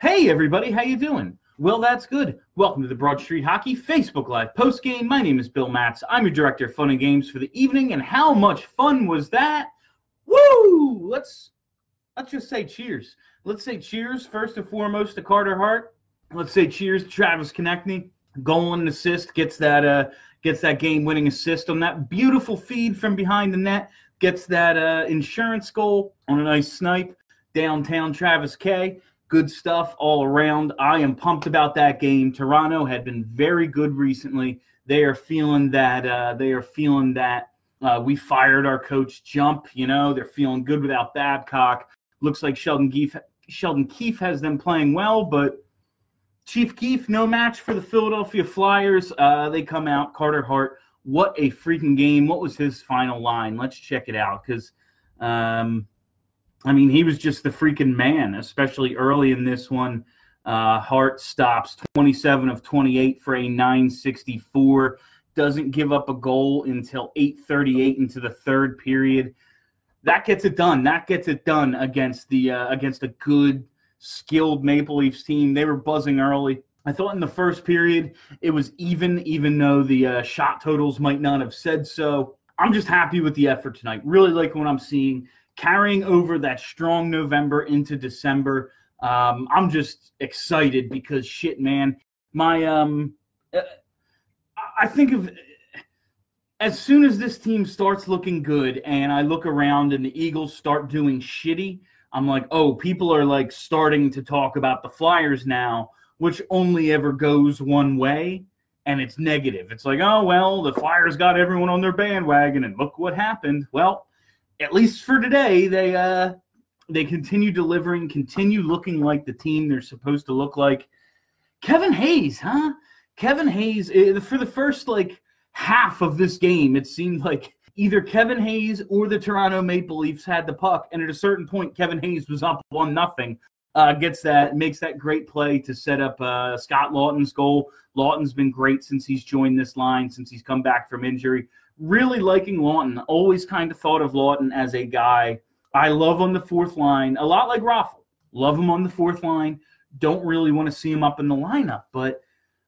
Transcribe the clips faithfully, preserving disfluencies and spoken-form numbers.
Hey everybody, how you doing? Well, that's good. Welcome to the Broad Street Hockey Facebook Live postgame. My name is Bill Matz. I'm your director of fun and games for the evening. And how much fun was that? Woo! Let's let's just say cheers. Let's say cheers first and foremost to Carter Hart. Let's say cheers to Travis Konecny. Goal and assist, gets that uh gets that game-winning assist on that beautiful feed from behind the net. Gets that uh, insurance goal on a nice snipe. Downtown Travis K. Good stuff all around. I am pumped about that game. Toronto had been very good recently. They are feeling that. Uh, they are feeling that uh, we fired our coach jump. You know, they're feeling good without Babcock. Looks like Sheldon Keefe, Sheldon Keefe has them playing well, but Chief Keefe, no match for the Philadelphia Flyers. Uh, they come out. Carter Hart, what a freaking game. What was his final line? Let's check it out because um, – I mean, he was just the freaking man, especially early in this one. Uh, Hart stops twenty-seven of twenty-eight for a nine sixty-four. Doesn't give up a goal until eight thirty-eight into the third period. That gets it done. That gets it done against the uh, against a good, skilled Maple Leafs team. They were buzzing early. I thought in the first period it was even, even though the uh, shot totals might not have said so. I'm just happy with the effort tonight. Really like what I'm seeing. Carrying over that strong November into December, um, I'm just excited because shit, man. My, um, I think of as soon as this team starts looking good, and I look around and the Eagles start doing shitty, I'm like, oh, people are like starting to talk about the Flyers now, which only ever goes one way, and it's negative. It's like, oh well, the Flyers got everyone on their bandwagon, and look what happened. Well. At least for today, they uh, they continue delivering, continue looking like the team they're supposed to look like. Kevin Hayes, huh? Kevin Hayes, for the first, like, half of this game, it seemed like either Kevin Hayes or the Toronto Maple Leafs had the puck, and at a certain point, Kevin Hayes was up one nothing. Uh, gets that, makes that great play to set up uh, Scott Laughton's goal. Laughton's been great since he's joined this line, since he's come back from injury. Really liking Laughton. Always kind of thought of Laughton as a guy I love on the fourth line, a lot like Raffl. Love him on the fourth line. Don't really want to see him up in the lineup, but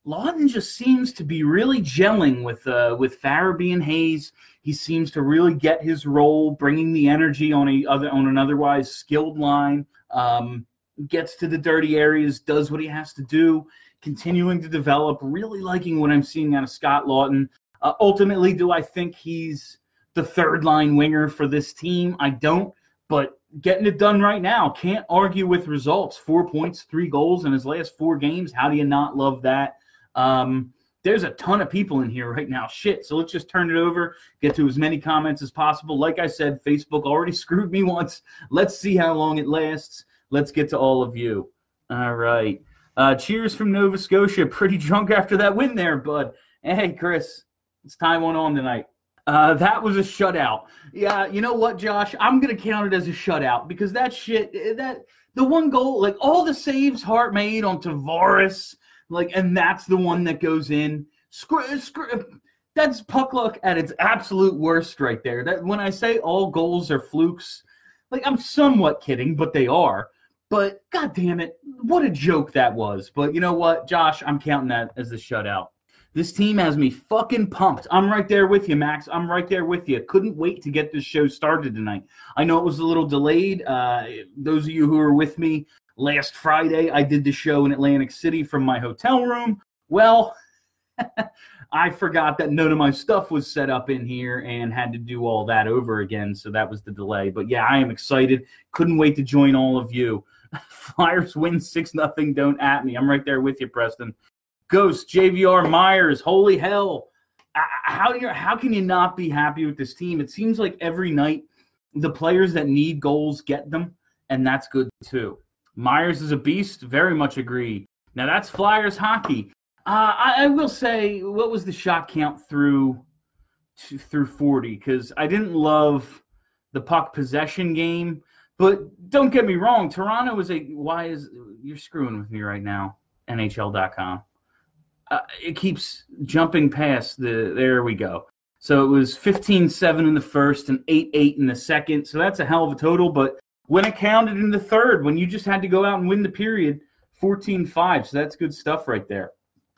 Laughton just seems to be really gelling with uh, with Farabee and Hayes. He seems to really get his role, bringing the energy on a other on an otherwise skilled line. Um, gets to the dirty areas, does what he has to do, continuing to develop. Really liking what I'm seeing out of Scott Laughton. Uh, ultimately, do I think he's the third-line winger for this team? I don't, but getting it done right now. Can't argue with results. Four points, three goals in his last four games. How do you not love that? Um, there's a ton of people in here right now. Shit, so let's just turn it over, get to as many comments as possible. Like I said, Facebook already screwed me once. Let's see how long it lasts. Let's get to all of you. All right. Uh, cheers from Nova Scotia. Pretty drunk after that win there, bud. Hey, Chris. It's time on on tonight. Uh, that was a shutout. Yeah, you know what, Josh? I'm going to count it as a shutout because that shit, that the one goal, like all the saves Hart made on Tavares, like, and that's the one that goes in. Scri- scri- that's puck luck at its absolute worst right there. That when I say all goals are flukes, like I'm somewhat kidding, but they are. But God damn it, what a joke that was. But you know what, Josh? I'm counting that as a shutout. This team has me fucking pumped. I'm right there with you, Max. I'm right there with you. Couldn't wait to get this show started tonight. I know it was a little delayed. Uh, those of you who were with me last Friday, I did the show in Atlantic City from my hotel room. Well, I forgot that none of my stuff was set up in here and had to do all that over again, so that was the delay. But, yeah, I am excited. Couldn't wait to join all of you. Flyers win six nothing. Don't at me. I'm right there with you, Preston. Ghost, J V R, Myers, holy hell. How, do you, how can you not be happy with this team? It seems like every night the players that need goals get them, and that's good too. Myers is a beast, very much agree. Now that's Flyers hockey. Uh, I, I will say, what was the shot count through through forty? Because I didn't love the puck possession game, but don't get me wrong, Toronto is a – why is – you're screwing with me right now, N H L dot com. Uh, it keeps jumping past the – there we go. So it was fifteen seven in the first and eight eight in the second. So that's a hell of a total. But when it counted in the third, when you just had to go out and win the period, fourteen five, so that's good stuff right there.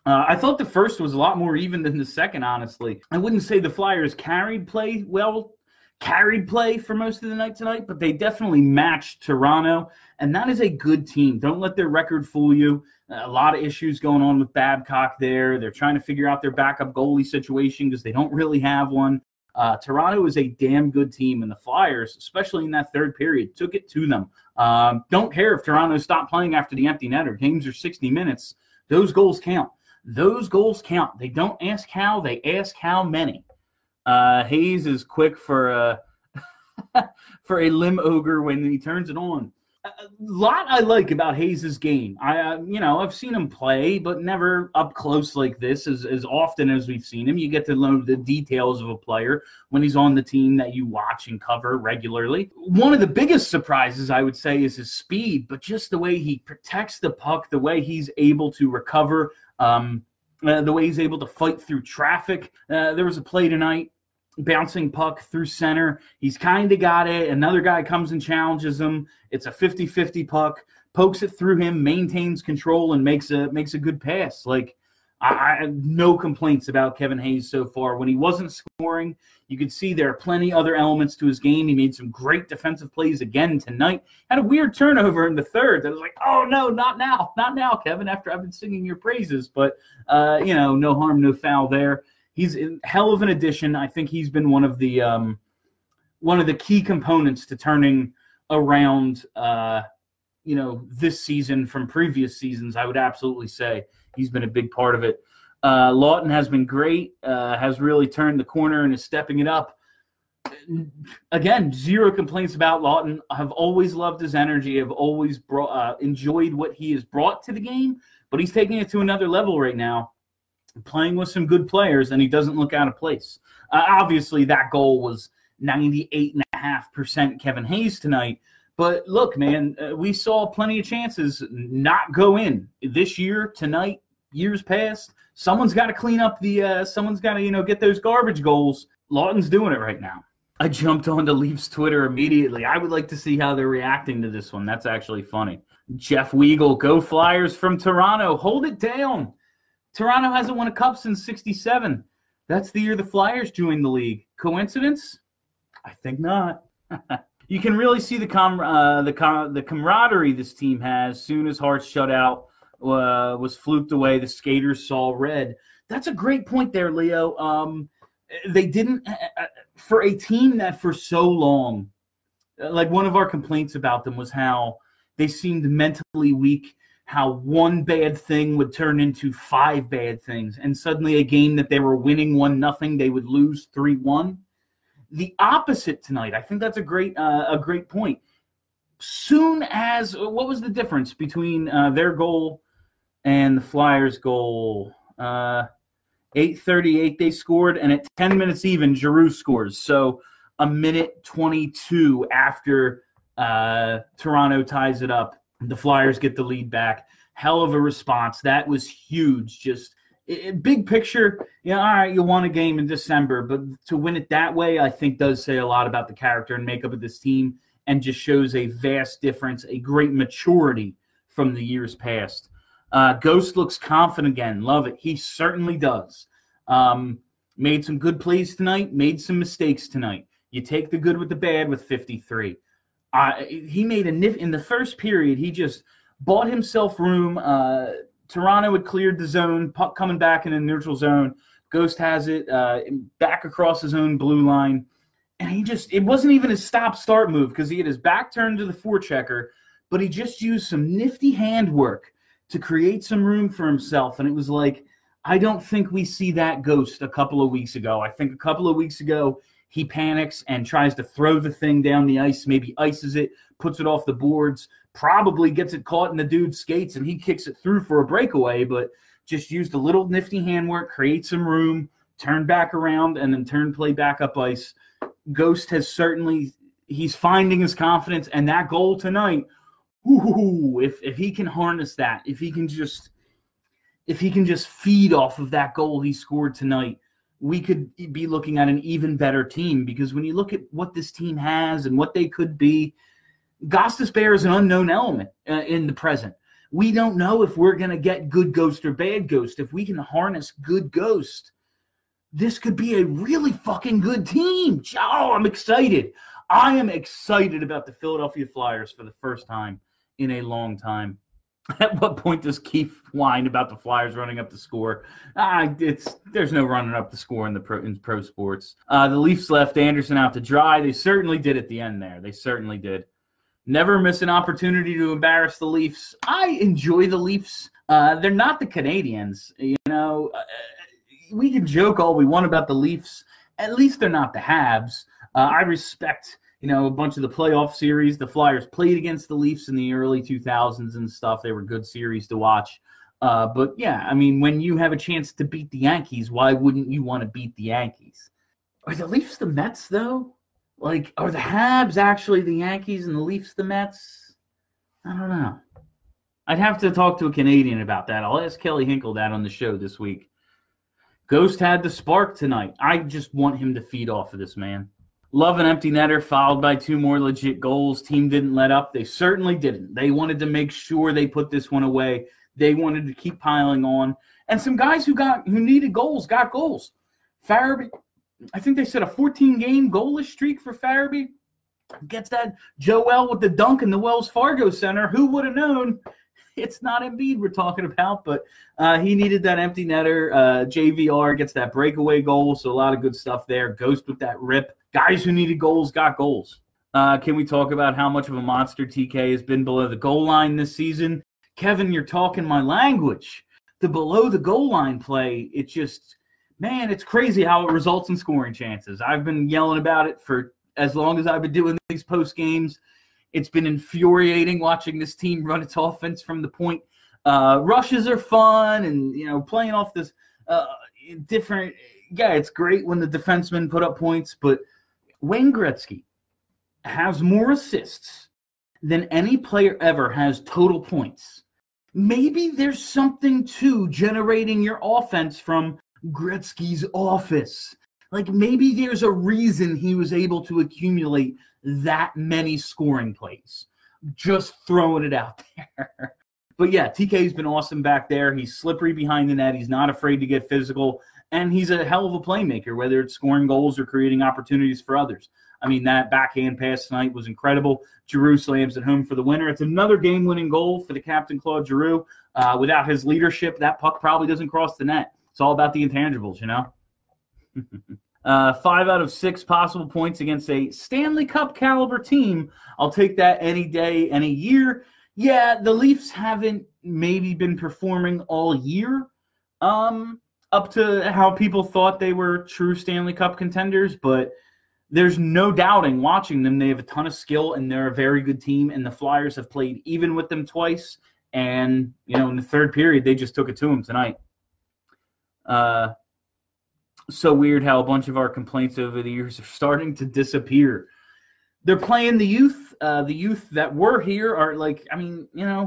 Uh, I thought the first was a lot more even than the second, honestly. I wouldn't say the Flyers carried play well, carried play for most of the night tonight, but they definitely matched Toronto, and that is a good team. Don't let their record fool you. A lot of issues going on with Babcock there. They're trying to figure out their backup goalie situation because they don't really have one. Uh, Toronto is a damn good team, and the Flyers, especially in that third period, took it to them. Um, don't care if Toronto stopped playing after the empty netter. Games are sixty minutes. Those goals count. Those goals count. They don't ask how, they ask how many. Uh, Hayes is quick for a, for a limb ogre when he turns it on. A lot I like about Hayes' game. I, uh, you know, I've seen him play, but never up close like this as, as often as we've seen him. You get to know the details of a player when he's on the team that you watch and cover regularly. One of the biggest surprises, I would say, is his speed, but just the way he protects the puck, the way he's able to recover, um, uh, the way he's able to fight through traffic. Uh, there was a play tonight. Bouncing puck through center. He's kind of got it. Another guy comes and challenges him. It's a fifty-fifty puck, pokes it through him, maintains control, and makes a makes a good pass. Like, I, I no complaints about Kevin Hayes so far. When he wasn't scoring, you could see there are plenty other elements to his game. He made some great defensive plays again tonight. Had a weird turnover in the third. That was like, oh, no, not now. Not now, Kevin, after I've been singing your praises. But, uh, you know, no harm, no foul there. He's a hell of an addition. I think he's been one of the um, one of the key components to turning around, uh, you know, this season from previous seasons. I would absolutely say he's been a big part of it. Uh, Laughton has been great, uh, has really turned the corner and is stepping it up. Again, zero complaints about Laughton. I've always loved his energy. I've always brought, uh, enjoyed what he has brought to the game, but he's taking it to another level right now. Playing with some good players, and he doesn't look out of place. Uh, obviously, that goal was ninety-eight point five percent Kevin Hayes tonight. But look, man, uh, we saw plenty of chances not go in this year, tonight, years past. Someone's got to clean up the uh, – someone's got to, you know, get those garbage goals. Lawton's doing it right now. I jumped onto Leafs Twitter immediately. I would like to see how they're reacting to this one. That's actually funny. Jeff Weigel, go Flyers from Toronto. Hold it down. Toronto hasn't won a cup since sixty-seven. That's the year the Flyers joined the league. Coincidence? I think not. You can really see the com- uh, the com- the camaraderie this team has. Soon as Hart's shutout uh, was fluked away, the skaters saw red. That's a great point there, Leo. Um, they didn't uh, for a team that for so long, like one of our complaints about them was how they seemed mentally weak. How one bad thing would turn into five bad things, and suddenly a game that they were winning one nothing, they would lose three one. The opposite tonight. I think that's a great uh, a great point. Soon as what was the difference between uh, their goal and the Flyers' goal? Uh, eight thirty-eight they scored, and at ten minutes even, Giroux scores. So a minute twenty-two after uh, Toronto ties it up. The Flyers get the lead back. Hell of a response. That was huge. Just it, big picture, you know, all right, you won a game in December, but to win it that way, I think does say a lot about the character and makeup of this team and just shows a vast difference, a great maturity from the years past. Uh, Ghost looks confident again. Love it. He certainly does. Um, made some good plays tonight, made some mistakes tonight. You take the good with the bad with fifty-three. Uh, he made a nif- in the first period. He just bought himself room. Uh, Toronto had cleared the zone, puck coming back in a neutral zone. Ghost has it uh, back across his own blue line, and he just—it wasn't even a stop-start move because he had his back turned to the forechecker, but he just used some nifty handwork to create some room for himself. And it was like, I don't think we see that Ghost a couple of weeks ago. I think a couple of weeks ago. He panics and tries to throw the thing down the ice, maybe ices it, puts it off the boards, probably gets it caught in the dude's skates, and he kicks it through for a breakaway, but just used a little nifty handwork, create some room, turn back around, and then turn play back up ice. Ghost has certainly – he's finding his confidence, and that goal tonight, ooh, if, if he can harness that, if he can just – if he can just feed off of that goal he scored tonight, we could be looking at an even better team because when you look at what this team has and what they could be, Gostisbehere is an unknown element uh, in the present. We don't know if we're going to get good ghost or bad ghost. If we can harness good ghost, this could be a really fucking good team. Oh, I'm excited. I am excited about the Philadelphia Flyers for the first time in a long time. At what point does Keefe whine about the Flyers running up the score? Ah, it's there's no running up the score in the pro, in pro sports. Uh, the Leafs left Anderson out to dry. They certainly did at the end there. They certainly did. Never miss an opportunity to embarrass the Leafs. I enjoy the Leafs. Uh, they're not the Canadians. You know, uh, we can joke all we want about the Leafs. At least they're not the Habs. Uh, I respect. You know, a bunch of the playoff series, the Flyers played against the Leafs in the early two thousands and stuff. They were good series to watch. Uh, but, yeah, I mean, when you have a chance to beat the Yankees, why wouldn't you want to beat the Yankees? Are the Leafs the Mets, though? Like, are the Habs actually the Yankees and the Leafs the Mets? I don't know. I'd have to talk to a Canadian about that. I'll ask Kelly Hinkle that on the show this week. Ghost had the spark tonight. I just want him to feed off of this, man. Love an empty netter, followed by two more legit goals. Team didn't let up. They certainly didn't. They wanted to make sure they put this one away. They wanted to keep piling on. And some guys who got who needed goals got goals. Farabee, I think they said a fourteen-game goalless streak for Farabee. Gets that Joel with the dunk in the Wells Fargo Center. Who would have known? It's not Embiid we're talking about, but uh, he needed that empty netter. Uh, J V R gets that breakaway goal, so a lot of good stuff there. Ghost with that rip. Guys who needed goals got goals. Uh, can we talk about how much of a monster T K has been below the goal line this season? Kevin, you're talking my language. The below the goal line play, it just, man, it's crazy how it results in scoring chances. I've been yelling about it for as long as I've been doing these post games. It's been infuriating watching this team run its offense from the point. Uh, rushes are fun and, you know, playing off this uh, different. Yeah, it's great when the defensemen put up points, but Wayne Gretzky has more assists than any player ever has total points. Maybe there's something to generating your offense from Gretzky's office. Like, maybe there's a reason he was able to accumulate that many scoring plays. Just throwing it out there. But, yeah, T K's been awesome back there. He's slippery behind the net. He's not afraid to get physical. And he's a hell of a playmaker, whether it's scoring goals or creating opportunities for others. I mean, that backhand pass tonight was incredible. Giroux slams it home for the winner. It's another game-winning goal for the captain, Claude Giroux. Uh, without his leadership, that puck probably doesn't cross the net. It's all about the intangibles, you know? uh, five out of six possible points against a Stanley Cup caliber team. I'll take that any day, any year. Yeah, the Leafs haven't maybe been performing all year. Um... up to how people thought they were true Stanley Cup contenders, but there's no doubting watching them. They have a ton of skill, and they're a very good team, and the Flyers have played even with them twice, and, you know, in the third period, they just took it to them tonight. Uh, so weird how a bunch of our complaints over the years are starting to disappear. They're playing the youth. Uh, the youth that were here are like, I mean, you know,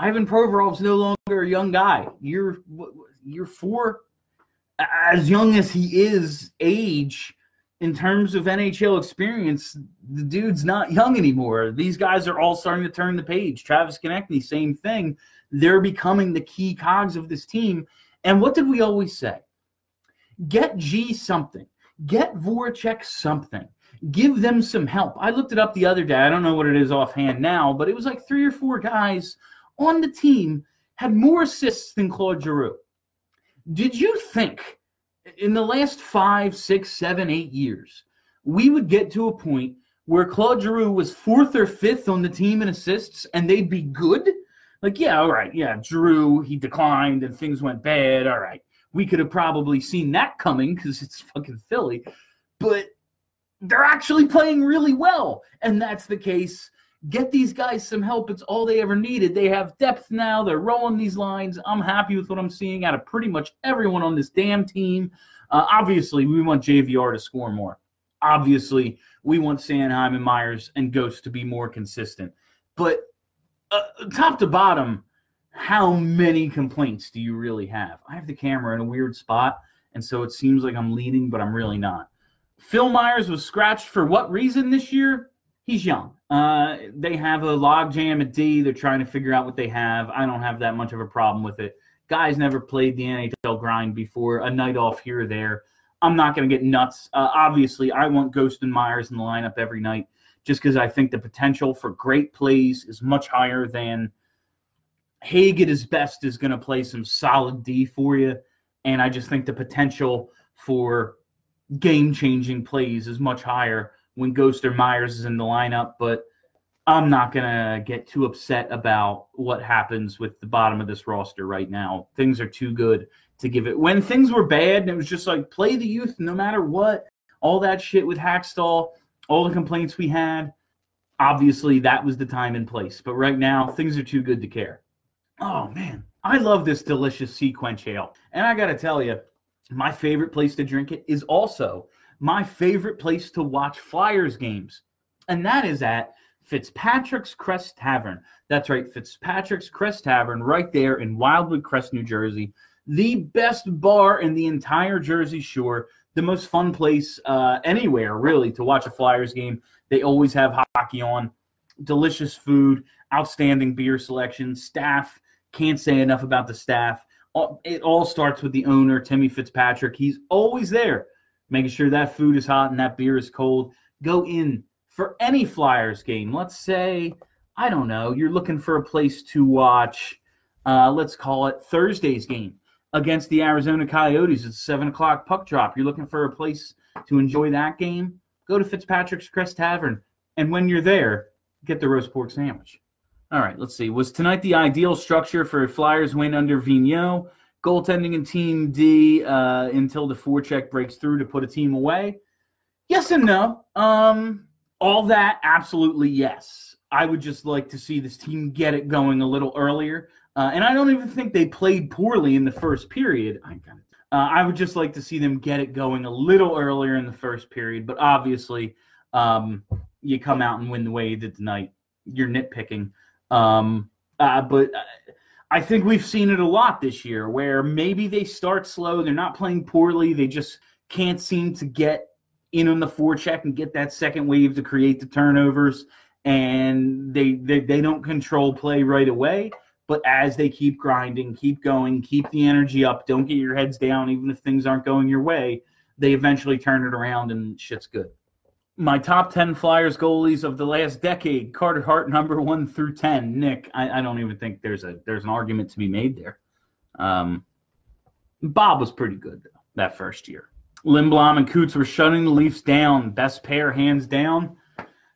Ivan Provorov's no longer a young guy. You're, you're four... As young as he is, age, in terms of N H L experience, the dude's not young anymore. These guys are all starting to turn the page. Travis Konecny, same thing. They're becoming the key cogs of this team. And what did we always say? Get G something. Get Voracek something. Give them some help. I looked it up the other day. I don't know what it is offhand now, but it was like three or four guys on the team had more assists than Claude Giroux. Did you think in the last five, six, seven, eight years, we would get to a point where Claude Giroux was fourth or fifth on the team in assists and they'd be good? Like, yeah, all right, yeah, Giroux, he declined and things went bad, all right. We could have probably seen that coming because it's fucking Philly, but they're actually playing really well, and that's the case. Get these guys some help. It's all they ever needed. They have depth now. They're rolling these lines. I'm happy with what I'm seeing out of pretty much everyone on this damn team. Uh, obviously, we want J V R to score more. Obviously, we want Sanheim and Myers and Ghost to be more consistent. But uh, top to bottom, how many complaints do you really have? I have the camera in a weird spot, and so it seems like I'm leading, but I'm really not. Phil Myers was scratched for what reason this year? He's young. Uh, they have a logjam at D. They're trying to figure out what they have. I don't have that much of a problem with it. Guys never played the N H L grind before. A night off here or there. I'm not going to get nuts. Uh, obviously, I want Ghost and Myers in the lineup every night just because I think the potential for great plays is much higher than Haig at his best is going to play some solid D for you. And I just think the potential for game-changing plays is much higher when Ghost or Myers is in the lineup, but I'm not going to get too upset about what happens with the bottom of this roster right now. Things are too good to give it. When things were bad and it was just like, play the youth no matter what, all that shit with Hakstol, all the complaints we had, obviously that was the time and place. But right now, things are too good to care. Oh, man, I love this delicious Sequench Ale. And I got to tell you, my favorite place to drink it is also my favorite place to watch Flyers games, and that is at Fitzpatrick's Crest Tavern. That's right, Fitzpatrick's Crest Tavern right there in Wildwood Crest, New Jersey. The best bar in the entire Jersey Shore, the most fun place uh, anywhere, really, to watch a Flyers game. They always have hockey on, delicious food, outstanding beer selection, staff. Can't say enough about the staff. It all starts with the owner, Timmy Fitzpatrick. He's always there, making sure that food is hot and that beer is cold. Go in for any Flyers game. Let's say, I don't know, you're looking for a place to watch, uh, let's call it Thursday's game against the Arizona Coyotes. It's a seven o'clock puck drop. You're looking for a place to enjoy that game? Go to Fitzpatrick's Crest Tavern, and when you're there, get the roast pork sandwich. All right, let's see. Was tonight the ideal structure for a Flyers win under Vigneault? Goaltending in Team D uh, until the forecheck breaks through to put a team away? Yes and no. Um, all that, absolutely yes. I would just like to see this team get it going a little earlier. Uh, and I don't even think they played poorly in the first period. I got it. Uh, I would just like to see them get it going a little earlier in the first period. But obviously, um, you come out and win the way you did tonight. You're nitpicking. Um, uh, but I think we've seen it a lot this year where maybe they start slow. They're not playing poorly. They just can't seem to get in on the forecheck and get that second wave to create the turnovers. And they, they, they don't control play right away. But as they keep grinding, keep going, keep the energy up, don't get your heads down, even if things aren't going your way, they eventually turn it around and shit's good. My top ten Flyers goalies of the last decade, Carter Hart, number one through ten. Nick, I, I don't even think there's a there's an argument to be made there. Um, Bob was pretty good though, that first year. Lindblom and Coots were shutting the Leafs down. Best pair, hands down.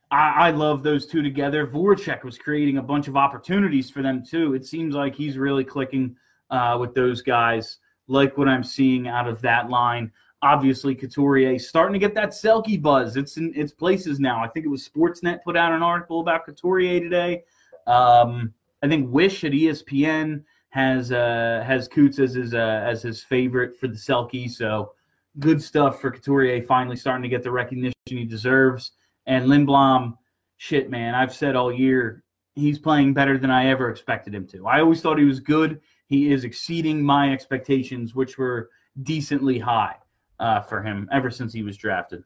I, I love those two together. Voracek was creating a bunch of opportunities for them too. It seems like he's really clicking uh, with those guys. Like what I'm seeing out of that line. Obviously, Couturier starting to get that Selke buzz. It's in its places now. I think it was Sportsnet put out an article about Couturier today. Um, I think Wish at E S P N has uh, has Coots as his uh, as his favorite for the Selke. So good stuff for Couturier finally starting to get the recognition he deserves. And Lindblom, shit, man, I've said all year he's playing better than I ever expected him to. I always thought he was good. He is exceeding my expectations, which were decently high. Uh, for him ever since he was drafted.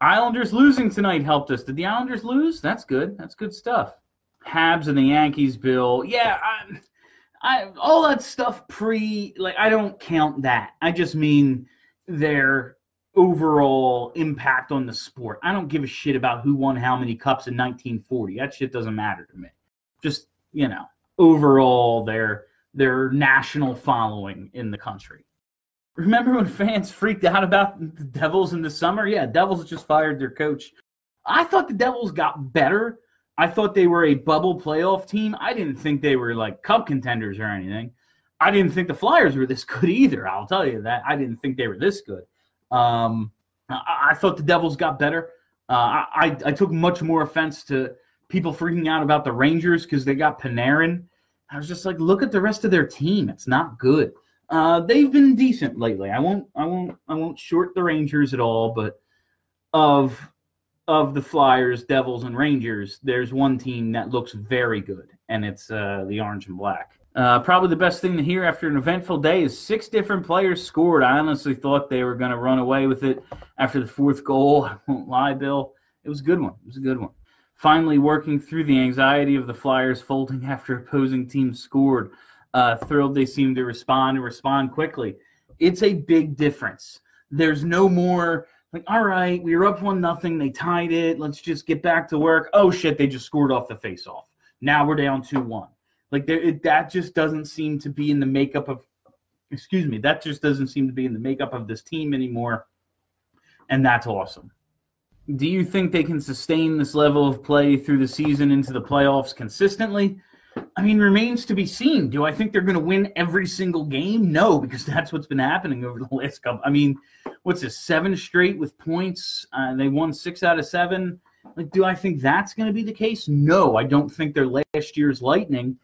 Islanders losing tonight helped us. Did the Islanders lose? That's good. That's good stuff. Habs and the Yankees, Bill. Yeah, I, I all that stuff pre, like, I don't count that. I just mean their overall impact on the sport. I don't give a shit about who won how many cups in nineteen forty. That shit doesn't matter to me. Just, you know, overall their their national following in the country. Remember when fans freaked out about the Devils in the summer? Yeah, Devils just fired their coach. I thought the Devils got better. I thought they were a bubble playoff team. I didn't think they were like cup contenders or anything. I didn't think the Flyers were this good either. I'll tell you that. I didn't think they were this good. Um, I, I thought the Devils got better. Uh, I, I, I took much more offense to people freaking out about the Rangers because they got Panarin. I was just like, look at the rest of their team. It's not good. Uh, they've been decent lately. I won't, I won't, I won't short the Rangers at all. But of of the Flyers, Devils, and Rangers, there's one team that looks very good, and it's uh, the orange and black. Uh, probably the best thing to hear after an eventful day is six different players scored. I honestly thought they were going to run away with it after the fourth goal. I won't lie, Bill. It was a good one. It was a good one. finally working through the anxiety of the Flyers folding after opposing teams scored. Uh, thrilled they seemed to respond and respond quickly. It's a big difference. There's no more, like, all right, we were up one nothing, they tied it, let's just get back to work. Oh, shit, they just scored off the faceoff. Now we're down two one. Like, there, it, that just doesn't seem to be in the makeup of, excuse me, that just doesn't seem to be in the makeup of this team anymore, and that's awesome. Do you think they can sustain this level of play through the season into the playoffs consistently? I mean, remains to be seen. Do I think they're going to win every single game? No, because that's what's been happening over the last couple. I mean, what's this, seven straight with points? Uh, they won six out of seven. Like, do I think that's going to be the case? No, I don't think they're last year's Lightning.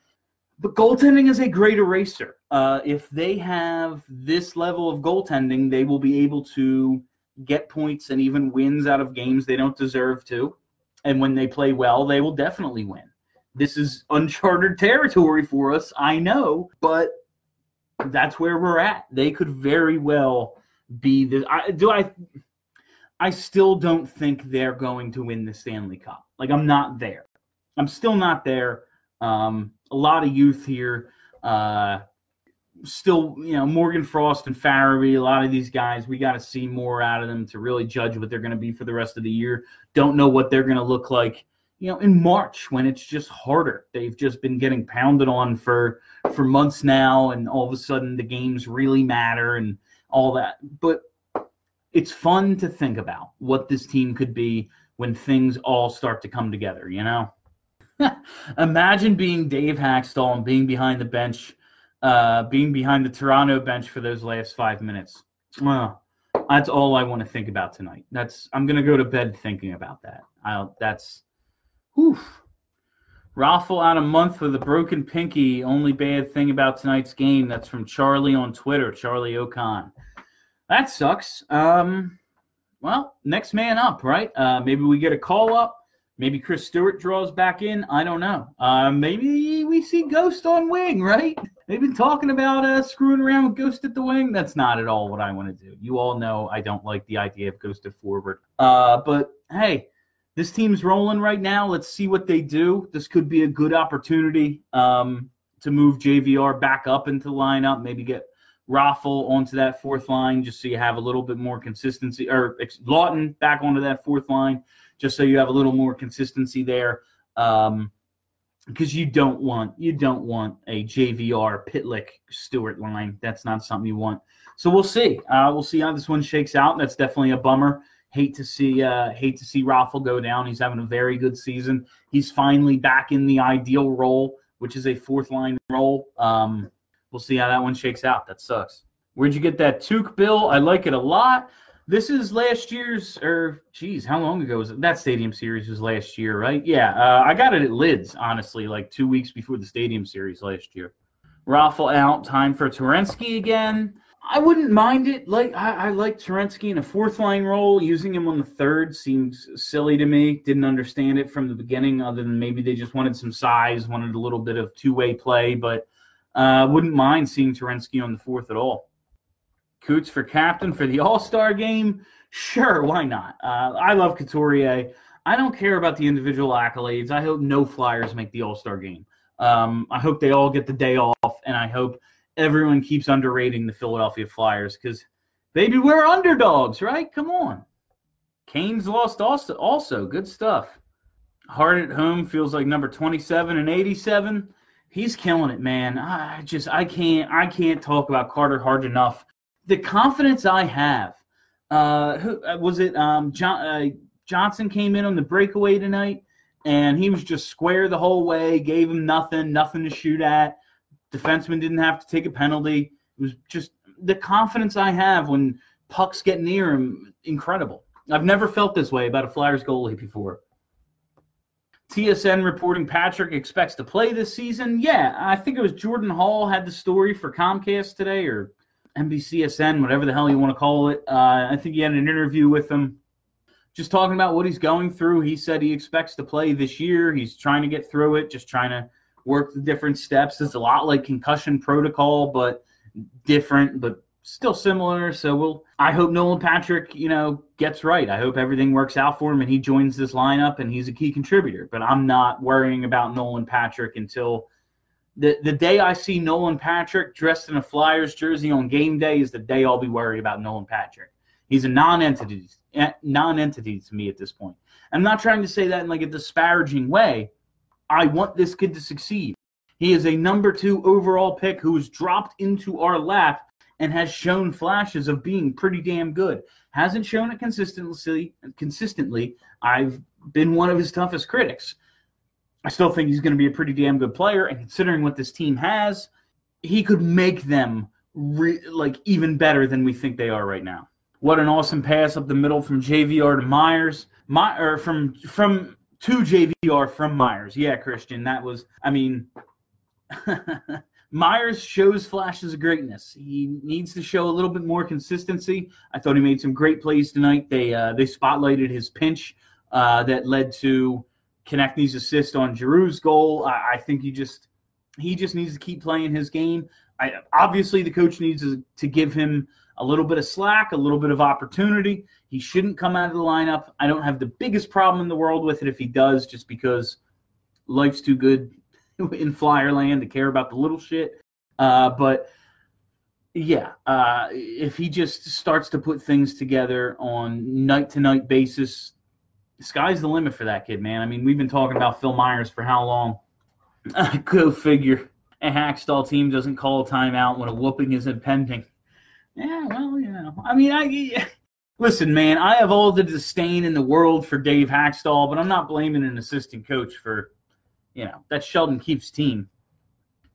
But goaltending is a great eraser. Uh, if they have this level of goaltending, they will be able to get points and even wins out of games they don't deserve to. And when they play well, they will definitely win. This is uncharted territory for us, I know, but that's where we're at. They could very well be this. I, do I? I still don't think they're going to win the Stanley Cup. Like, I'm not there. I'm still not there. Um, a lot of youth here. Uh, still, you know, Morgan Frost and Farabee, a lot of these guys, we got to see more out of them to really judge what they're going to be for the rest of the year. Don't know what they're going to look like, you know, in March when it's just harder. They've just been getting pounded on for for months now, and all of a sudden the games really matter and all that. But it's fun to think about what this team could be when things all start to come together, you know? Imagine being Dave Hakstol and being behind the bench, uh, being behind the Toronto bench for those last five minutes. Well, that's all I want to think about tonight. That's I'm going to go to bed thinking about that. I'll, that's... Oof. Raffl out a month with a broken pinky. Only bad thing about tonight's game. That's from Charlie on Twitter, Charlie O'Con. That sucks. Um, well, next man up, right? Uh, maybe we get a call up. Maybe Chris Stewart draws back in. I don't know. Uh, maybe we see Ghost on wing, right? They've been talking about uh, screwing around with Ghost at the wing. That's not at all what I want to do. You all know I don't like the idea of Ghost at forward. Uh, but, hey, this team's rolling right now. Let's see what they do. This could be a good opportunity um, to move J V R back up into the lineup, maybe get Raffl onto that fourth line just so you have a little bit more consistency, or Laughton back onto that fourth line just so you have a little more consistency there, because um, you don't want you don't want a J V R, Pitlick, Stewart line. That's not something you want. So we'll see. Uh, we'll see how this one shakes out. That's definitely a bummer. Hate to see uh, hate to see Raffl go down. He's having a very good season. He's finally back in the ideal role, which is a fourth-line role. Um, we'll see how that one shakes out. That sucks. Where'd you get that toque, Bill? I like it a lot. This is last year's – or, geez, how long ago was it? That Stadium Series was last year, right? Yeah, uh, I got it at Lids, honestly, like two weeks before the Stadium Series last year. Raffl out. Time for Terensky again. I wouldn't mind it. Like I, I like Terensky in a fourth-line role. Using him on the third seems silly to me. Didn't understand it from the beginning, other than maybe they just wanted some size, wanted a little bit of two-way play, but uh, wouldn't mind seeing Terensky on the fourth at all. Coots for captain for the All-Star game? Sure, why not? Uh, I love Couturier. I don't care about the individual accolades. I hope no Flyers make the All-Star game. Um, I hope they all get the day off, and I hope – everyone keeps underrating the Philadelphia Flyers because, baby, we're underdogs, right? Come on. Kane's lost also. Also, good stuff. Hart at home feels like number twenty-seven and eighty-seven. He's killing it, man. I just I can't I can't talk about Carter Hart enough. The confidence I have. Uh, who was it? Um, John, uh, Johnson came in on the breakaway tonight, and he was just square the whole way. Gave him nothing, nothing to shoot at. Defenseman didn't have to take a penalty. It was just the confidence I have when pucks get near him, incredible. I've never felt this way about a Flyers goalie before. T S N reporting Patrick expects to play this season. Yeah, I think it was Jordan Hall had the story for Comcast today or N B C S N, whatever the hell you want to call it. Uh, I think he had an interview with him. Just talking about what he's going through. He said he expects to play this year. He's trying to get through it, just trying to work the different steps. It's a lot like concussion protocol, but different, but still similar. So we'll. I hope Nolan Patrick, you know, gets right. I hope everything works out for him and he joins this lineup and he's a key contributor. But I'm not worrying about Nolan Patrick until the, the day I see Nolan Patrick dressed in a Flyers jersey on game day is the day I'll be worried about Nolan Patrick. He's a non-entity, non-entity to me at this point. I'm not trying to say that in like a disparaging way. I want this kid to succeed. He is a number two overall pick who was dropped into our lap and has shown flashes of being pretty damn good. Hasn't shown it consistently. Consistently, I've been one of his toughest critics. I still think he's going to be a pretty damn good player, and considering what this team has, he could make them re- like even better than we think they are right now. What an awesome pass up the middle from J V R to Myers, My- or from from to J V R from Myers. Yeah, Christian, that was. I mean. Myers shows flashes of greatness. He needs to show a little bit more consistency. I thought he made some great plays tonight. They uh, they spotlighted his pinch uh, that led to Konecny's assist on Giroux's goal. I, I think he just he just needs to keep playing his game. I, obviously, the coach needs to give him a little bit of slack, a little bit of opportunity. He shouldn't come out of the lineup. I don't have the biggest problem in the world with it if he does, just because life's too good in Flyer land to care about the little shit. Uh, but, yeah, uh, if he just starts to put things together on night-to-night basis, the sky's the limit for that kid, man. I mean, we've been talking about Phil Myers for how long? Go figure. A Hakstol team doesn't call a timeout when a whooping is impending. Yeah, well, you know. I mean, I yeah. Listen, man, I have all the disdain in the world for Dave Hakstol, but I'm not blaming an assistant coach for... You know, that's Sheldon Keefe's team.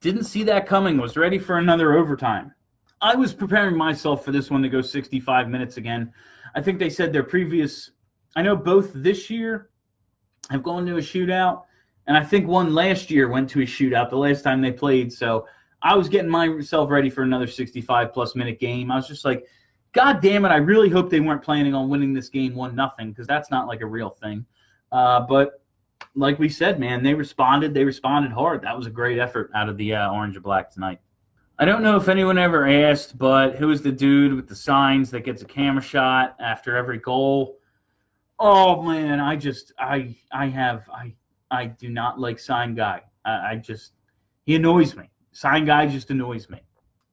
Didn't see that coming. Was ready for another overtime. I was preparing myself for this one to go sixty-five minutes again. I think they said their previous... I know both this year have gone to a shootout, and I think one last year went to a shootout the last time they played. So I was getting myself ready for another sixty-five-plus minute game. I was just like, God damn it, I really hope they weren't planning on winning this game one nothing, because that's not like a real thing. Uh, but... Like we said, man, they responded. They responded hard. That was a great effort out of the uh, Orange and Black tonight. I don't know if anyone ever asked, but who is the dude with the signs that gets a camera shot after every goal? Oh, man, I just – I I have I, – I do not like Sign Guy. I, I just – he annoys me. Sign Guy just annoys me.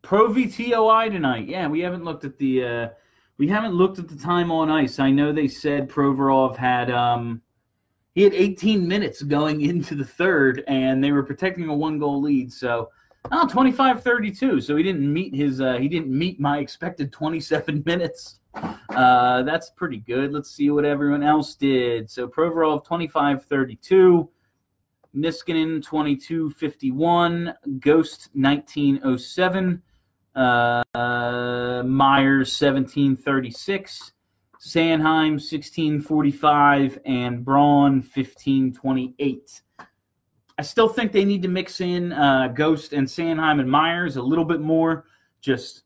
Pro V T O I tonight. Yeah, we haven't looked at the uh, – we haven't looked at the time on ice. I know they said Provorov had – um. He had eighteen minutes going into the third, and they were protecting a one-goal lead. So, oh, twenty-five thirty-two. So he didn't meet his. Uh, he didn't meet my expected twenty-seven minutes. Uh, that's pretty good. Let's see what everyone else did. So Provorov twenty-five thirty-two, Niskanen twenty-two fifty-one, Ghost nineteen oh seven, uh, uh, Myers seventeen thirty-six. Sanheim sixteen forty-five and Braun fifteen twenty-eight. I still think they need to mix in uh, Ghost and Sanheim and Myers a little bit more. Just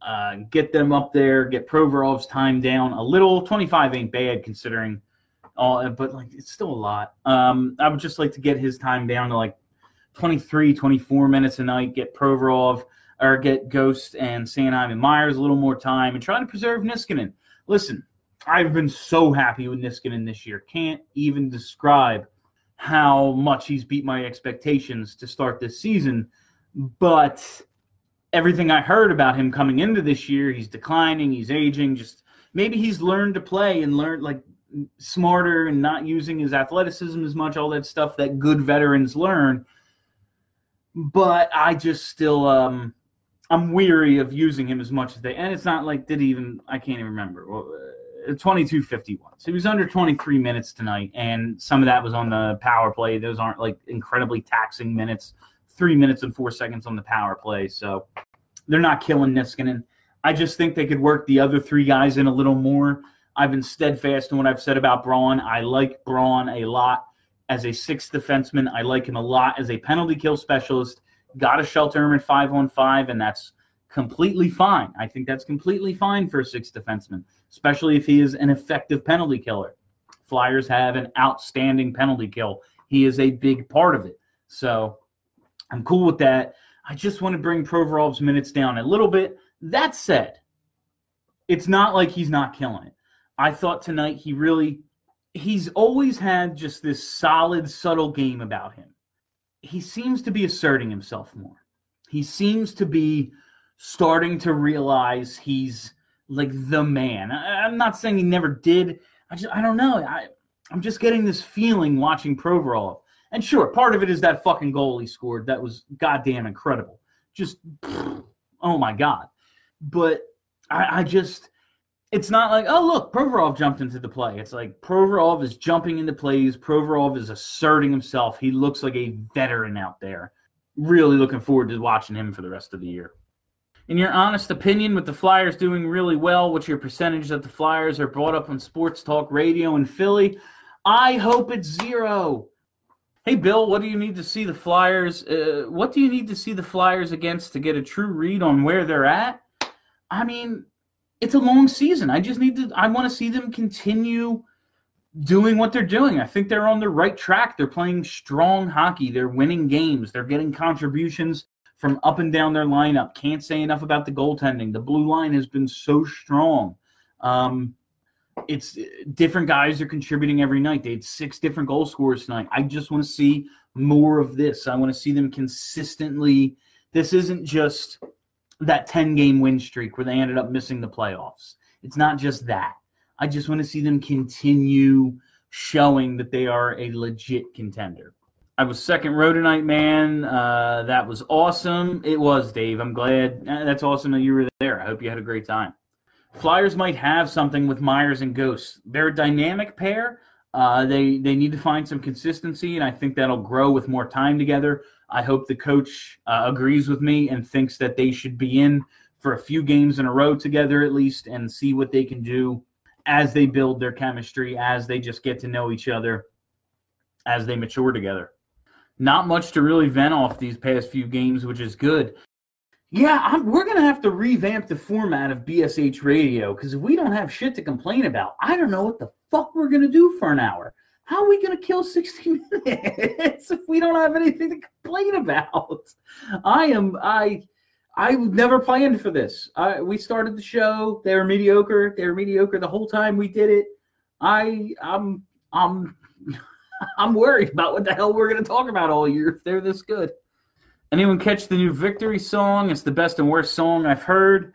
uh, get them up there, get Provorov's time down a little. twenty-five ain't bad considering all, but like it's still a lot. Um, I would just like to get his time down to like twenty-three, twenty-four minutes a night. Get Provorov or get Ghost and Sanheim and Myers a little more time and try to preserve Niskanen. Listen, I've been so happy with Niskanen this year. Can't even describe how much he's beat my expectations to start this season. But everything I heard about him coming into this year, he's declining, he's aging. Just maybe he's learned to play and learned like smarter and not using his athleticism as much, all that stuff that good veterans learn. But I just still... um I'm weary of using him as much as they – and it's not like did he even – I can't even remember. Well, uh, twenty-two fifty-one. So he was under twenty-three minutes tonight, and some of that was on the power play. Those aren't, like, incredibly taxing minutes. Three minutes and four seconds on the power play. So they're not killing Niskanen. I just think they could work the other three guys in a little more. I've been steadfast in what I've said about Braun. I like Braun a lot as a sixth defenseman. I like him a lot as a penalty kill specialist. Got to shelter him at five on five, and that's completely fine. I think that's completely fine for a sixth defenseman, especially if he is an effective penalty killer. Flyers have an outstanding penalty kill. He is a big part of it. So I'm cool with that. I just want to bring Provorov's minutes down a little bit. That said, it's not like he's not killing it. I thought tonight he really – he's always had just this solid, subtle game about him. He seems to be asserting himself more. He seems to be starting to realize he's like the man. I, I'm not saying he never did. I just I don't know. I, I'm just getting this feeling watching Provorov. And sure, part of it is that fucking goal he scored. That was goddamn incredible. Just, oh my God. But I, I just, it's not like, oh, look, Provorov jumped into the play. It's like Provorov is jumping into plays. Provorov is asserting himself. He looks like a veteran out there. Really looking forward to watching him for the rest of the year. In your honest opinion, with the Flyers doing really well, what's your percentage that the Flyers are brought up on sports talk radio in Philly? I hope it's zero. Hey, Bill, what do you need to see the Flyers? Uh, what do you need to see the Flyers against to get a true read on where they're at? I mean, it's a long season. I just need to – I want to see them continue doing what they're doing. I think they're on the right track. They're playing strong hockey. They're winning games. They're getting contributions from up and down their lineup. Can't say enough about the goaltending. The blue line has been so strong. Um It's different guys are contributing every night. They had six different goal scorers tonight. I just want to see more of this. I want to see them consistently. This isn't just that ten-game win streak where they ended up missing the playoffs. It's not just that. I just want to see them continue showing that they are a legit contender. I was second row tonight, man. Uh, that was awesome. It was, Dave. I'm glad. That's awesome that you were there. I hope you had a great time. Flyers might have something with Myers and Ghost. They're a dynamic pair. Uh, they they need to find some consistency, and I think that'll grow with more time together. I hope the coach uh, agrees with me and thinks that they should be in for a few games in a row together at least and see what they can do as they build their chemistry, as they just get to know each other, as they mature together. Not much to really vent off these past few games, which is good. Yeah, I'm, we're going to have to revamp the format of B S H Radio because if we don't have shit to complain about, I don't know what the fuck we're going to do for an hour. How are we going to kill sixty minutes if we don't have anything to complain about? I am I I never planned for this. I, we started the show. They were mediocre. They were mediocre the whole time we did it. I I'm I'm I'm worried about what the hell we're going to talk about all year if they're this good. Anyone catch the new Victory song? It's the best and worst song I've heard.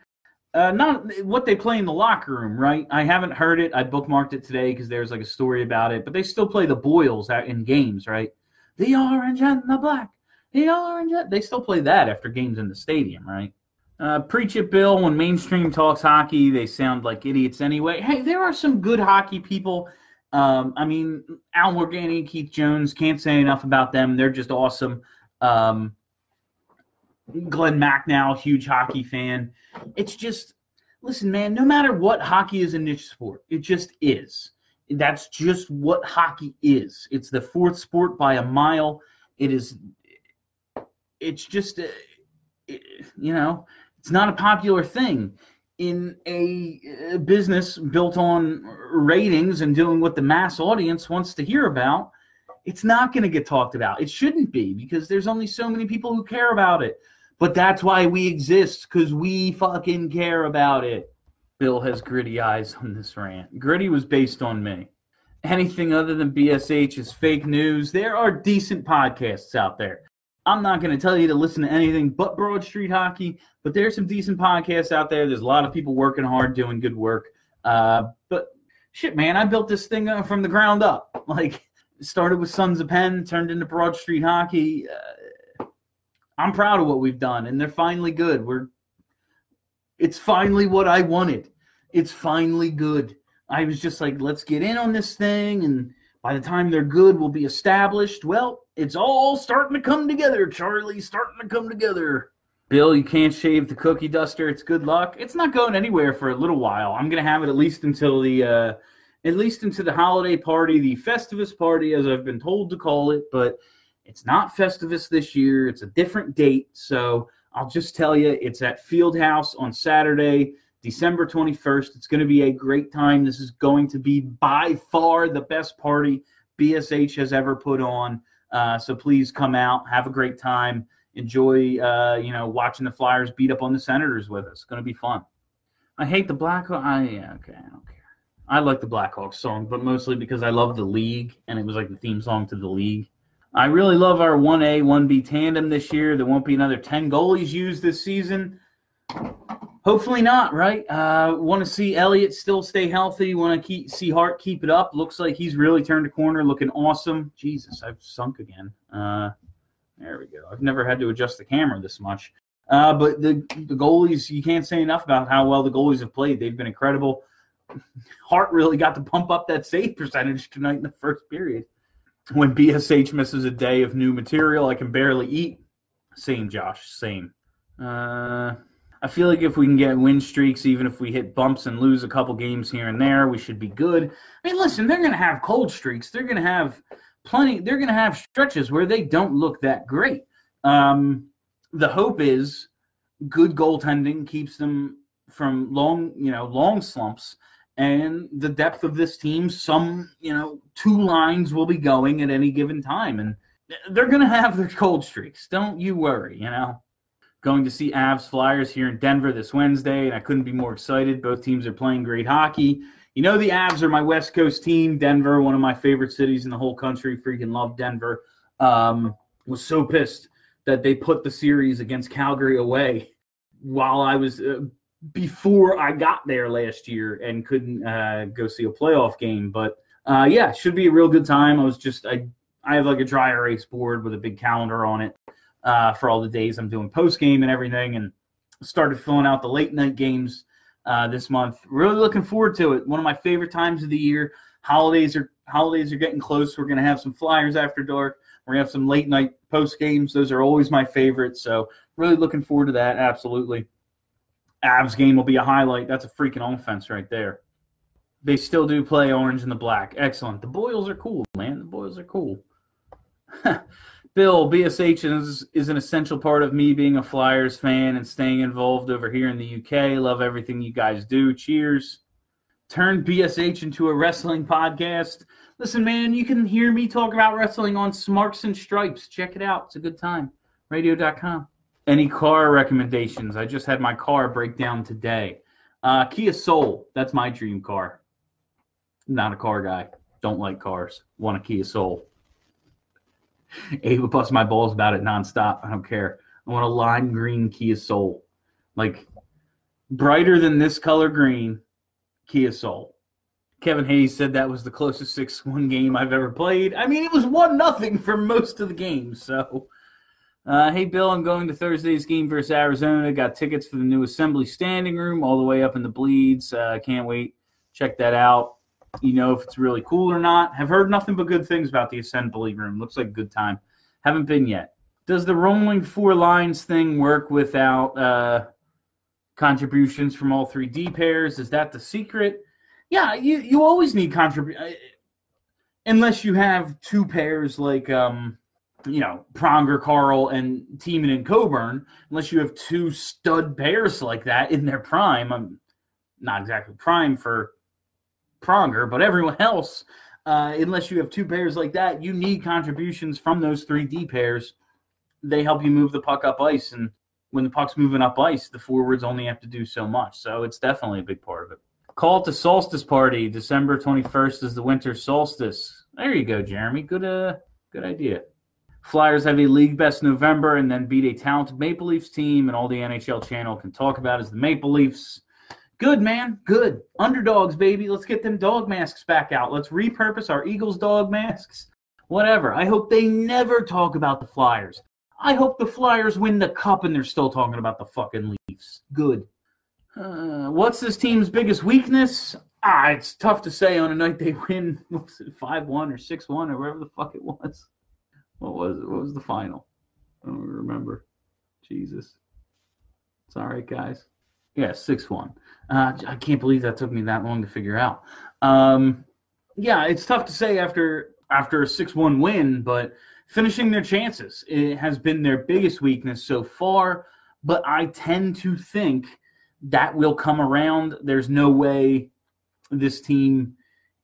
Uh, not what they play in the locker room, right? I haven't heard it. I bookmarked it today because there's like a story about it. But they still play the Boils in games, right? The orange and the black. The orange and... They still play that after games in the stadium, right? Uh, preach it, Bill. When mainstream talks hockey, they sound like idiots anyway. Hey, there are some good hockey people. Um, I mean, Al Morgani, Keith Jones, can't say enough about them. They're just awesome. Um... Glenn Macnow, huge hockey fan. It's just, listen, man, no matter what, hockey is a niche sport. It just is. That's just what hockey is. It's the fourth sport by a mile. It is, it's just, uh, it, you know, it's not a popular thing in a, a business built on ratings and doing what the mass audience wants to hear about. It's not going to get talked about. It shouldn't be because there's only so many people who care about it. But that's why we exist, because we fucking care about it. Bill has gritty eyes on this rant. Gritty was based on me. Anything other than B S H is fake news. There are decent podcasts out there. I'm not going to tell you to listen to anything but Broad Street Hockey, but there's some decent podcasts out there. There's a lot of people working hard, doing good work. Uh, but shit, man, I built this thing uh, from the ground up. Like, started with Sons of Penn, turned into Broad Street Hockey. Uh, I'm proud of what we've done, and they're finally good. We're, it's finally what I wanted. It's finally good. I was just like, let's get in on this thing, and by the time they're good, we'll be established. Well, it's all starting to come together, Charlie, starting to come together. Bill, you can't shave the cookie duster. It's good luck. It's not going anywhere for a little while. I'm going to have it at least until the uh, at least into the holiday party, the Festivus party, as I've been told to call it, but it's not Festivus this year. It's a different date, so I'll just tell you, it's at Fieldhouse on Saturday, December twenty-first. It's going to be a great time. This is going to be by far the best party B S H has ever put on, uh, so please come out, have a great time, enjoy uh, you know, watching the Flyers beat up on the Senators with us. It's going to be fun. I hate the Blackhawks. I, yeah, okay, I don't care. I like the Blackhawks song, but mostly because I love the league, and it was like the theme song to the league. I really love our one A, one B tandem this year. There won't be another ten goalies used this season. Hopefully not, right? Uh, want to see Elliott still stay healthy. Want to keep, see Hart keep it up. Looks like he's really turned a corner, looking awesome. Jesus, I've sunk again. Uh, there we go. I've never had to adjust the camera this much. Uh, but the, the goalies, you can't say enough about how well the goalies have played. They've been incredible. Hart really got to pump up that save percentage tonight in the first period. When B S H misses a day of new material, I can barely eat. Same, Josh, same. Uh, I feel like if we can get win streaks, even if we hit bumps and lose a couple games here and there, we should be good. I mean, listen, they're going to have cold streaks. They're going to have plenty. They're going to have stretches where they don't look that great. Um, the hope is good goaltending keeps them from long, you know, long slumps. And the depth of this team, some, you know, two lines will be going at any given time. And they're going to have their cold streaks. Don't you worry, you know. Going to see Avs Flyers here in Denver this Wednesday, and I couldn't be more excited. Both teams are playing great hockey. You know the Avs are my West Coast team. Denver, one of my favorite cities in the whole country. Freaking love Denver. Um, was so pissed that they put the series against Calgary away while I was uh, – before I got there last year and couldn't uh, go see a playoff game. But, uh, yeah, it should be a real good time. I was just I, – I have like a dry erase board with a big calendar on it uh, for all the days I'm doing post-game and everything, and started filling out the late-night games uh, this month. Really looking forward to it. One of my favorite times of the year. Holidays are holidays are getting close. We're going to have some Flyers after dark. We're going to have some late-night post-games. Those are always my favorite. So really looking forward to that, absolutely. Avs game will be a highlight. That's a freaking offense right there. They still do play orange and the black. Excellent. The Boils are cool, man. The Boils are cool. Bill, B S H is, is an essential part of me being a Flyers fan and staying involved over here in the U K. Love everything you guys do. Cheers. Turn B S H into a wrestling podcast. Listen, man, you can hear me talk about wrestling on Smarks and Stripes. Check it out. It's a good time. radio dot com. Any car recommendations? I just had my car break down today. Uh, Kia Soul. That's my dream car. I'm not a car guy. Don't like cars. Want a Kia Soul. Ava busts my balls about it nonstop. I don't care. I want a lime green Kia Soul. Like, brighter than this color green, Kia Soul. Kevin Hayes said that was the closest six one game I've ever played. I mean, it was one nothing for most of the game, so... Uh, hey, Bill, I'm going to Thursday's game versus Arizona. Got tickets for the new Assembly Standing Room all the way up in the Bleeds. Uh, can't wait. Check that out. You know if it's really cool or not. Have heard nothing but good things about the Assembly Room. Looks like a good time. Haven't been yet. Does the rolling four lines thing work without uh, contributions from all three D pairs? Is that the secret? Yeah, you, you always need contributions. Unless you have two pairs like... Um, you know, Pronger, Carle, and Teeman and Coburn, unless you have two stud pairs like that in their prime. I'm not exactly prime for Pronger, but everyone else, uh, unless you have two pairs like that, you need contributions from those three D pairs. They help you move the puck up ice, and when the puck's moving up ice, the forwards only have to do so much, so it's definitely a big part of it. Call to Solstice Party. December twenty-first is the winter solstice. There you go, Jeremy. Good, uh, good idea. Flyers have a league best November and then beat a talented Maple Leafs team, and all the N H L channel can talk about is the Maple Leafs. Good, man. Good. Underdogs, baby. Let's get them dog masks back out. Let's repurpose our Eagles dog masks. Whatever. I hope they never talk about the Flyers. I hope the Flyers win the cup and they're still talking about the fucking Leafs. Good. Uh, what's this team's biggest weakness? Ah, it's tough to say on a night they win five one or six one or whatever the fuck it was. What was it? What was the final? I don't remember. Jesus. It's all right, guys. Yeah, six one. Uh, I can't believe that took me that long to figure out. Um, yeah, it's tough to say after after a six one win, but finishing their chances, it has been their biggest weakness so far, but I tend to think that will come around. There's no way this team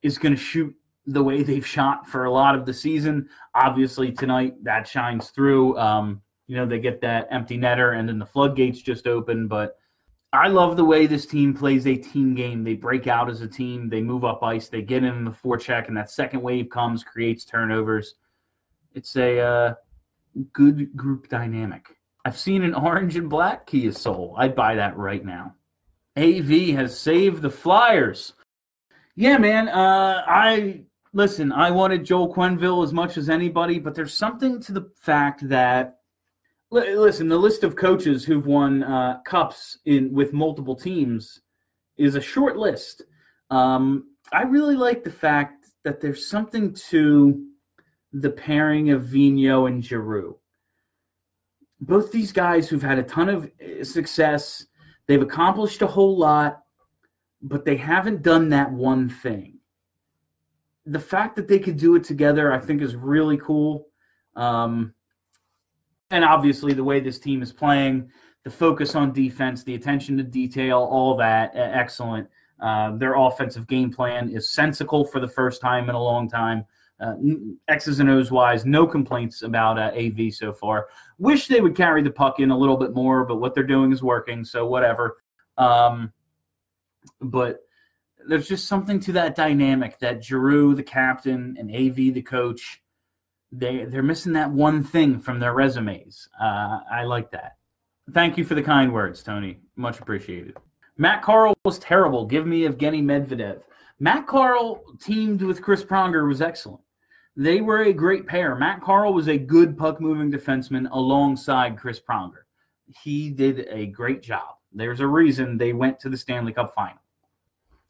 is going to shoot the way they've shot for a lot of the season. Obviously, tonight, that shines through. Um, you know, they get that empty netter, and then the floodgates just open. But I love the way this team plays a team game. They break out as a team. They move up ice. They get in the forecheck, and that second wave comes, creates turnovers. It's a uh, good group dynamic. I've seen an orange and black Kia Soul. I'd buy that right now. A V has saved the Flyers. Yeah, man. Uh, I listen, I wanted Joel Quenneville as much as anybody, but there's something to the fact that listen, the list of coaches who've won uh, cups in with multiple teams is a short list. Um, I really like the fact that there's something to the pairing of Vigneault and Giroux. Both these guys who've had a ton of success, they've accomplished a whole lot, but they haven't done that one thing. The fact that they could do it together, I think, is really cool. Um, and obviously the way this team is playing, the focus on defense, the attention to detail, all that, uh, excellent. Uh, their offensive game plan is sensical for the first time in a long time. Uh, X's and O's wise, no complaints about uh, A V so far. Wish they would carry the puck in a little bit more, but what they're doing is working, so whatever. Um, but there's just something to that dynamic that Giroux, the captain, and A V, the coach, they, they're missing that one thing from their resumes. Uh, I like that. Thank you for the kind words, Tony. Much appreciated. Matt Carle was terrible. Give me Evgeny Medvedev. Matt Carle teamed with Chris Pronger was excellent. They were a great pair. Matt Carle was a good puck-moving defenseman alongside Chris Pronger. He did a great job. There's a reason they went to the Stanley Cup final.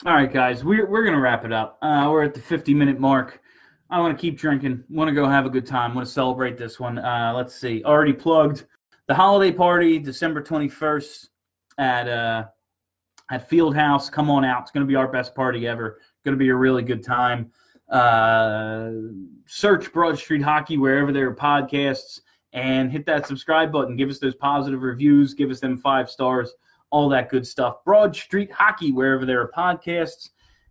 All right, guys, we're, we're going to wrap it up. Uh, we're at the fifty-minute mark. I want to keep drinking. Want to go have a good time. Want to celebrate this one. Uh, let's see. Already plugged. The holiday party, December twenty-first at uh, at Fieldhouse. Come on out. It's going to be our best party ever. Going to be a really good time. Uh, search Broad Street Hockey wherever there are podcasts and hit that subscribe button. Give us those positive reviews. Give us them five stars, all that good stuff. Broad Street Hockey wherever there are podcasts.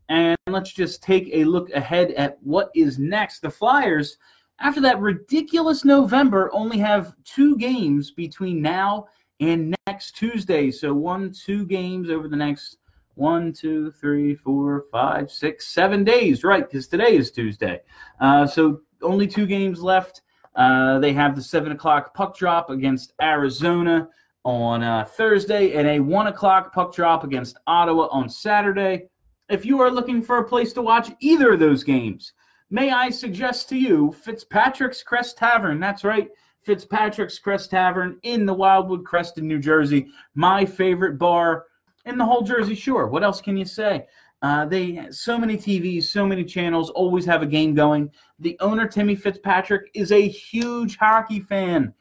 And let's just take a look ahead at what is next. The Flyers, after that ridiculous November, only have two games between now and next Tuesday. So one, two games over the next One, two, three, four, five, six, seven days, right, because today is Tuesday. Uh, so only two games left. Uh, they have the seven o'clock puck drop against Arizona on uh, Thursday and a one o'clock puck drop against Ottawa on Saturday. If you are looking for a place to watch either of those games, may I suggest to you Fitzpatrick's Crest Tavern. That's right, Fitzpatrick's Crest Tavern in the Wildwood Crest in New Jersey, my favorite bar in the whole Jersey Shore. What else can you say? Uh, they so many T Vs, so many channels, always have a game going. The owner, Timmy Fitzpatrick, is a huge hockey fan.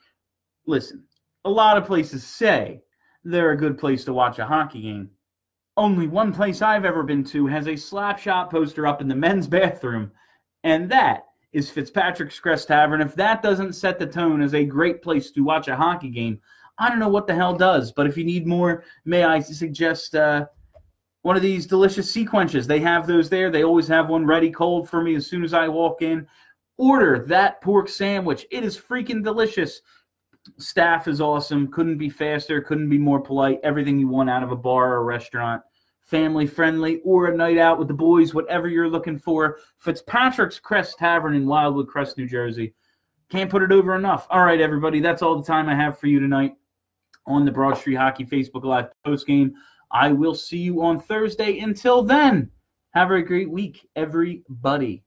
Listen, a lot of places say they're a good place to watch a hockey game. Only one place I've ever been to has a Slapshot poster up in the men's bathroom, and that is Fitzpatrick's Crest Tavern. If that doesn't set the tone as a great place to watch a hockey game, I don't know what the hell does, but if you need more, may I suggest uh, one of these delicious sequences. They have those there. They always have one ready cold for me as soon as I walk in. Order that pork sandwich. It is freaking delicious. Staff is awesome. Couldn't be faster. Couldn't be more polite. Everything you want out of a bar or a restaurant. Family friendly or a night out with the boys, whatever you're looking for. Fitzpatrick's Crest Tavern in Wildwood Crest, New Jersey. Can't put it over enough. All right, everybody. That's all the time I have for you tonight on the Broad Street Hockey Facebook Live postgame. I will see you on Thursday. Until then, have a great week, everybody.